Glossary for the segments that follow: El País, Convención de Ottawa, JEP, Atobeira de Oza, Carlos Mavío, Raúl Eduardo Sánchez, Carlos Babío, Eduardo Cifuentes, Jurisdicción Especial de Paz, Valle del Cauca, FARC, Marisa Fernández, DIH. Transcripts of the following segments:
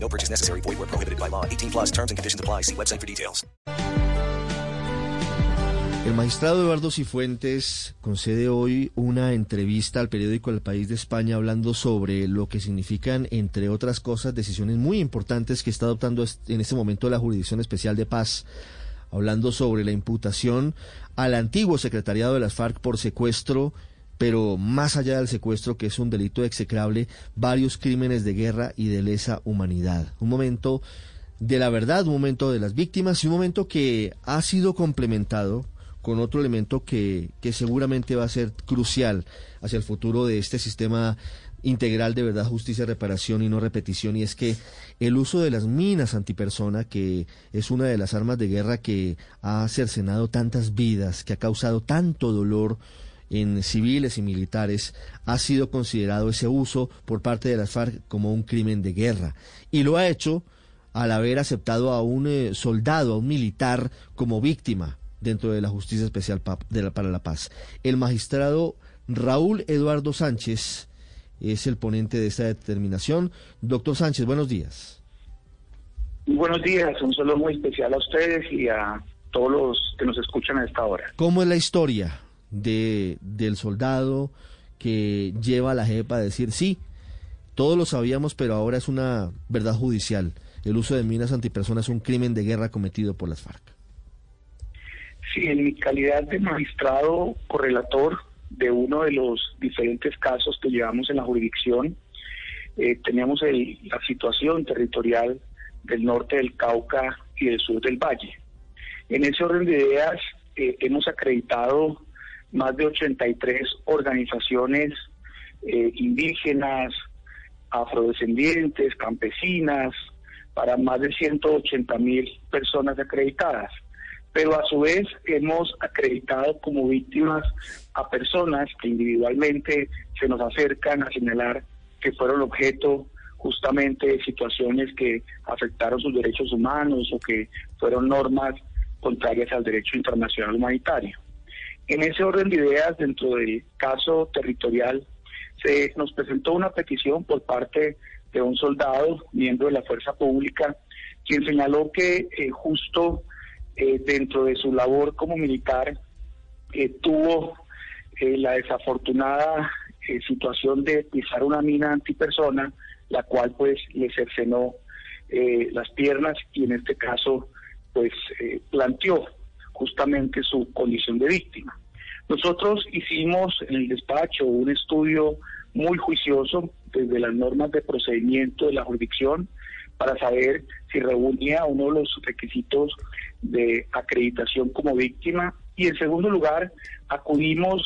No purchase necessary. Void where prohibited by law. 18+ terms and conditions apply. See website for details. El magistrado Eduardo Cifuentes concede hoy una entrevista al periódico El País de España hablando sobre lo que significan, entre otras cosas, decisiones muy importantes que está adoptando en este momento la Jurisdicción Especial de Paz, hablando sobre la imputación al antiguo secretariado de las FARC por secuestro, pero más allá del secuestro, que es un delito execrable, varios crímenes de guerra y de lesa humanidad. Un momento de la verdad, un momento de las víctimas y un momento que ha sido complementado con otro elemento que seguramente va a ser crucial hacia el futuro de este sistema integral de verdad, justicia, reparación y no repetición, y es que el uso de las minas antipersona, que es una de las armas de guerra que ha cercenado tantas vidas, que ha causado tanto dolor en civiles y militares, ha sido considerado ese uso por parte de las FARC como un crimen de guerra. Y lo ha hecho al haber aceptado a un soldado, a un militar, como víctima dentro de la Justicia Especial para la Paz. El magistrado Raúl Eduardo Sánchez es el ponente de esta determinación. Doctor Sánchez, buenos días. Muy buenos días, un saludo muy especial a ustedes y a todos los que nos escuchan a esta hora. ¿Cómo es la historia del soldado que lleva a la JEP a decir sí, todos lo sabíamos, pero ahora es una verdad judicial? El uso de minas antipersonas es un crimen de guerra cometido por las FARC. Sí, en mi calidad de magistrado correlator de uno de los diferentes casos que llevamos en la jurisdicción, teníamos la situación territorial del norte del Cauca y del sur del Valle. En ese orden de ideas, hemos acreditado más de 83 organizaciones indígenas, afrodescendientes, campesinas, para más de 180.000 personas acreditadas. Pero a su vez hemos acreditado como víctimas a personas que individualmente se nos acercan a señalar que fueron objeto justamente de situaciones que afectaron sus derechos humanos o que fueron normas contrarias al derecho internacional humanitario. En ese orden de ideas, dentro del caso territorial, se nos presentó una petición por parte de un soldado, miembro de la Fuerza Pública, quien señaló que justo dentro de su labor como militar tuvo la desafortunada situación de pisar una mina antipersona, la cual pues le cercenó las piernas y en este caso pues planteó justamente su condición de víctima. Nosotros hicimos en el despacho un estudio muy juicioso desde las normas de procedimiento de la jurisdicción para saber si reunía uno de los requisitos de acreditación como víctima, y en segundo lugar acudimos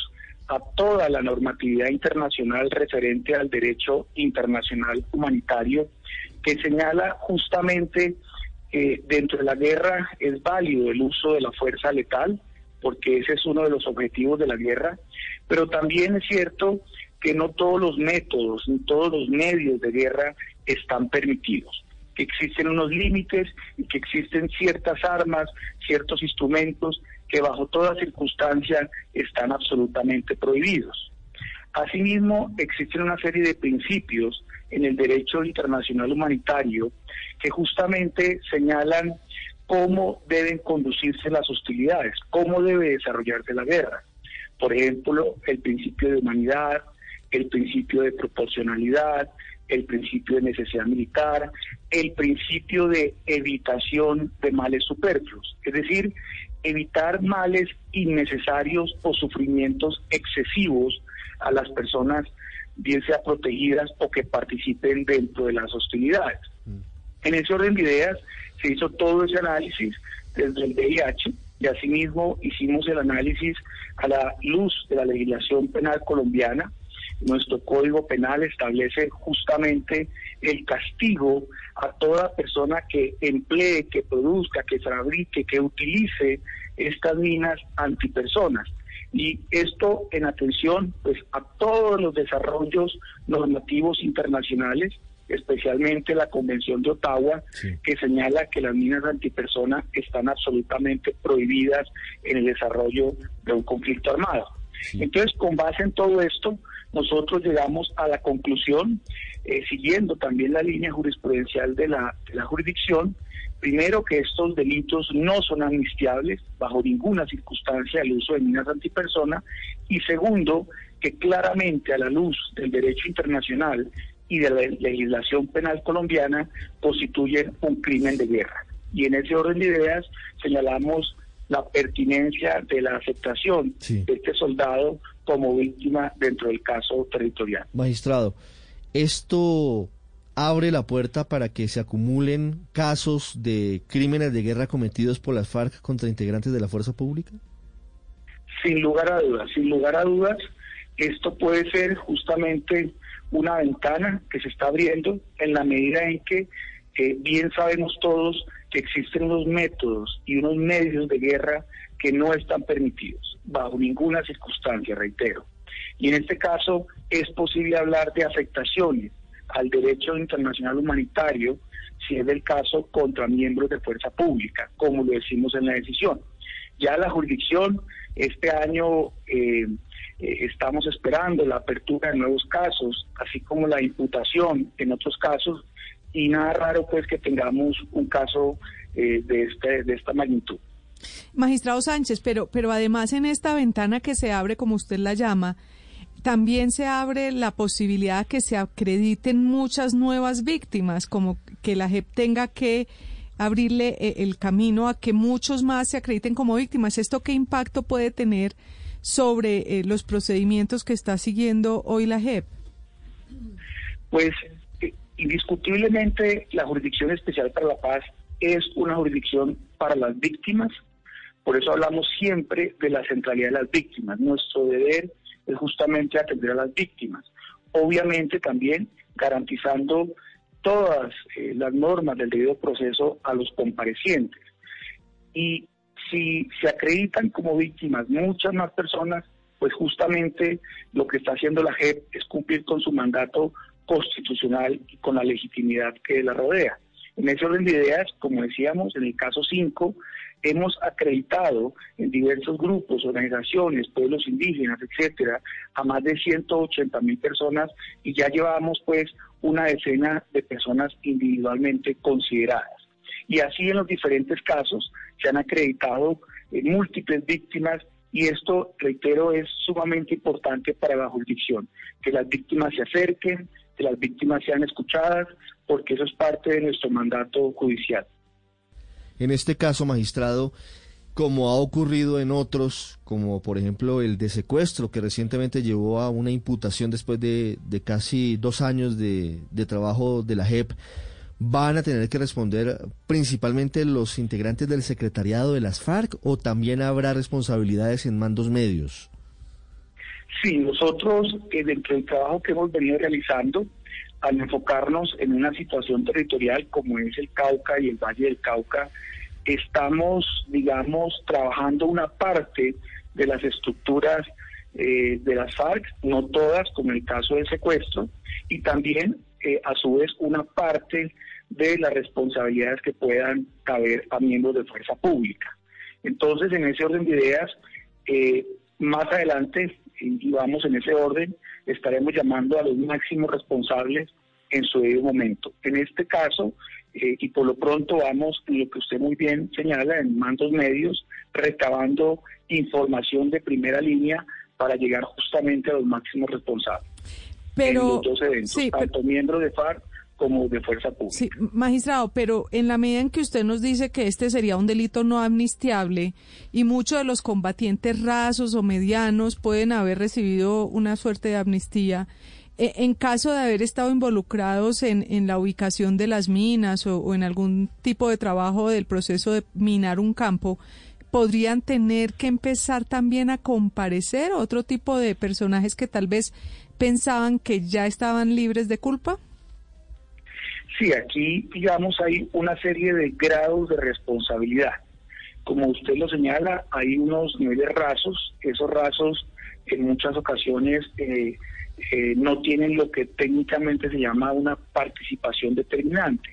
a toda la normatividad internacional referente al derecho internacional humanitario que señala justamente dentro de la guerra es válido el uso de la fuerza letal, porque ese es uno de los objetivos de la guerra, pero también es cierto que no todos los métodos, ni todos los medios de guerra están permitidos, que existen unos límites y que existen ciertas armas, ciertos instrumentos que bajo toda circunstancia están absolutamente prohibidos. Asimismo, existen una serie de principios en el derecho internacional humanitario que justamente señalan cómo deben conducirse las hostilidades, cómo debe desarrollarse la guerra. Por ejemplo, el principio de humanidad, el principio de proporcionalidad, el principio de necesidad militar, el principio de evitación de males superfluos, es decir, evitar males innecesarios o sufrimientos excesivos a las personas, bien sea protegidas o que participen dentro de las hostilidades. En ese orden de ideas se hizo todo ese análisis desde el DIH y asimismo hicimos el análisis a la luz de la legislación penal colombiana Nuestro Código Penal establece justamente el castigo a toda persona que emplee, que produzca, que fabrique, que utilice estas minas antipersonas. Y esto en atención pues a todos los desarrollos normativos internacionales, especialmente la Convención de Ottawa, sí, que señala que las minas antipersona están absolutamente prohibidas en el desarrollo de un conflicto armado. Sí. Entonces, con base en todo esto, nosotros llegamos a la conclusión, siguiendo también la línea jurisprudencial de la jurisdicción, primero, que estos delitos no son amnistiables bajo ninguna circunstancia el uso de minas antipersona, y segundo, que claramente a la luz del derecho internacional y de la legislación penal colombiana constituyen un crimen de guerra. Y en ese orden de ideas señalamos la pertinencia de la aceptación, sí, de este soldado como víctima dentro del caso territorial. Magistrado, esto abre la puerta para que se acumulen casos de crímenes de guerra cometidos por las FARC contra integrantes de la fuerza pública. Sin lugar a dudas, sin lugar a dudas, esto puede ser justamente una ventana que se está abriendo en la medida en que bien sabemos todos que existen unos métodos y unos medios de guerra que no están permitidos bajo ninguna circunstancia, reitero. Y en este caso es posible hablar de afectaciones al derecho internacional humanitario, si es el caso contra miembros de fuerza pública, como lo decimos en la decisión. Ya la jurisdicción este año estamos esperando la apertura de nuevos casos, así como la imputación en otros casos, y nada raro pues que tengamos un caso de esta magnitud. Magistrado Sánchez, pero además en esta ventana que se abre, como usted la llama, también se abre la posibilidad que se acrediten muchas nuevas víctimas, como que la JEP tenga que abrirle el camino a que muchos más se acrediten como víctimas. ¿Esto qué impacto puede tener sobre los procedimientos que está siguiendo hoy la JEP? Pues indiscutiblemente la Jurisdicción Especial para la Paz es una jurisdicción para las víctimas, por eso hablamos siempre de la centralidad de las víctimas. Nuestro deber es justamente atender a las víctimas, obviamente también garantizando todas las normas del debido proceso a los comparecientes. Y si se acreditan como víctimas muchas más personas, pues justamente lo que está haciendo la JEP es cumplir con su mandato constitucional y con la legitimidad que la rodea. En ese orden de ideas, como decíamos, en el caso 5, hemos acreditado en diversos grupos, organizaciones, pueblos indígenas, etcétera, a más de 180.000 personas, y ya llevamos pues una decena de personas individualmente consideradas. Y así en los diferentes casos se han acreditado múltiples víctimas, y esto, reitero, es sumamente importante para la jurisdicción, que las víctimas se acerquen, que las víctimas sean escuchadas, porque eso es parte de nuestro mandato judicial. En este caso, magistrado, como ha ocurrido en otros, como por ejemplo el de secuestro, que recientemente llevó a una imputación después de casi 2 años de trabajo de la JEP, ¿van a tener que responder principalmente los integrantes del secretariado de las FARC o también habrá responsabilidades en mandos medios? Sí, nosotros dentro del trabajo que hemos venido realizando, al enfocarnos en una situación territorial como es el Cauca y el Valle del Cauca, estamos, digamos, trabajando una parte de las estructuras de las FARC, no todas, como el caso del secuestro, y también, a su vez, una parte de las responsabilidades que puedan caber a miembros de fuerza pública. Entonces, en ese orden de ideas, más adelante, y vamos en ese orden, estaremos llamando a los máximos responsables en su debido momento. En este caso, y por lo pronto vamos, en lo que usted muy bien señala, en mandos medios, recabando información de primera línea para llegar justamente a los máximos responsables. Pero, en los dos eventos, sí, tanto miembros de FARC como de fuerza pública. Sí, magistrado, pero en la medida en que usted nos dice que este sería un delito no amnistiable y muchos de los combatientes rasos o medianos pueden haber recibido una suerte de amnistía, en caso de haber estado involucrados en la ubicación de las minas o en algún tipo de trabajo del proceso de minar un campo, ¿podrían tener que empezar también a comparecer otro tipo de personajes que tal vez pensaban que ya estaban libres de culpa? Sí, aquí, digamos, hay una serie de grados de responsabilidad. Como usted lo señala, hay unos niveles rasos. Esos rasos en muchas ocasiones no tienen lo que técnicamente se llama una participación determinante.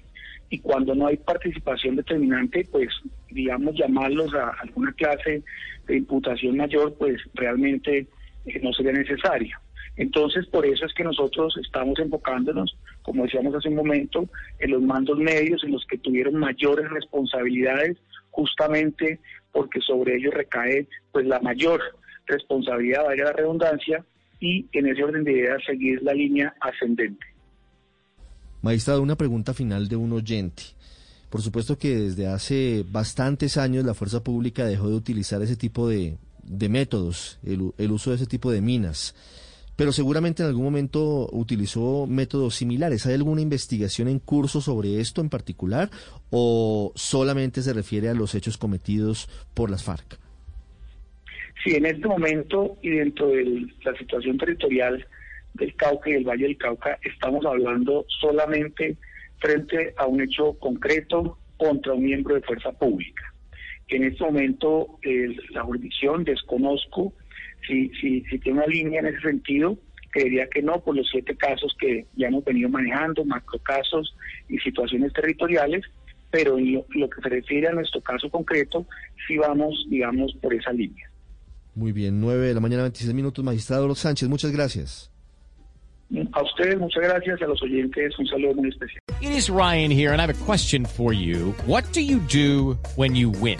Y cuando no hay participación determinante, pues, digamos, llamarlos a alguna clase de imputación mayor, pues realmente no sería necesaria. Entonces, por eso es que nosotros estamos enfocándonos, como decíamos hace un momento, en los mandos medios, en los que tuvieron mayores responsabilidades, justamente porque sobre ellos recae pues la mayor responsabilidad, vaya la redundancia, y en ese orden de ideas seguir la línea ascendente. Magistrado, una pregunta final de un oyente. Por supuesto que desde hace bastantes años la fuerza pública dejó de utilizar ese tipo de métodos, el uso de ese tipo de minas, pero seguramente en algún momento utilizó métodos similares. ¿Hay alguna investigación en curso sobre esto en particular o solamente se refiere a los hechos cometidos por las FARC? Sí, en este momento y dentro de la situación territorial del Cauca y del Valle del Cauca estamos hablando solamente frente a un hecho concreto contra un miembro de fuerza pública. En este momento la jurisdicción, desconozco si tiene una línea en ese sentido, creería que no, por los 7 casos que ya hemos venido manejando, macrocasos y situaciones territoriales, pero en lo que se refiere a nuestro caso concreto, sí vamos, digamos, por esa línea. Muy bien, 9:26 a.m, magistrado Sánchez, muchas gracias. A ustedes, muchas gracias, a los oyentes, un saludo muy especial. It is Ryan here, and I have a question for you. What do? When you win?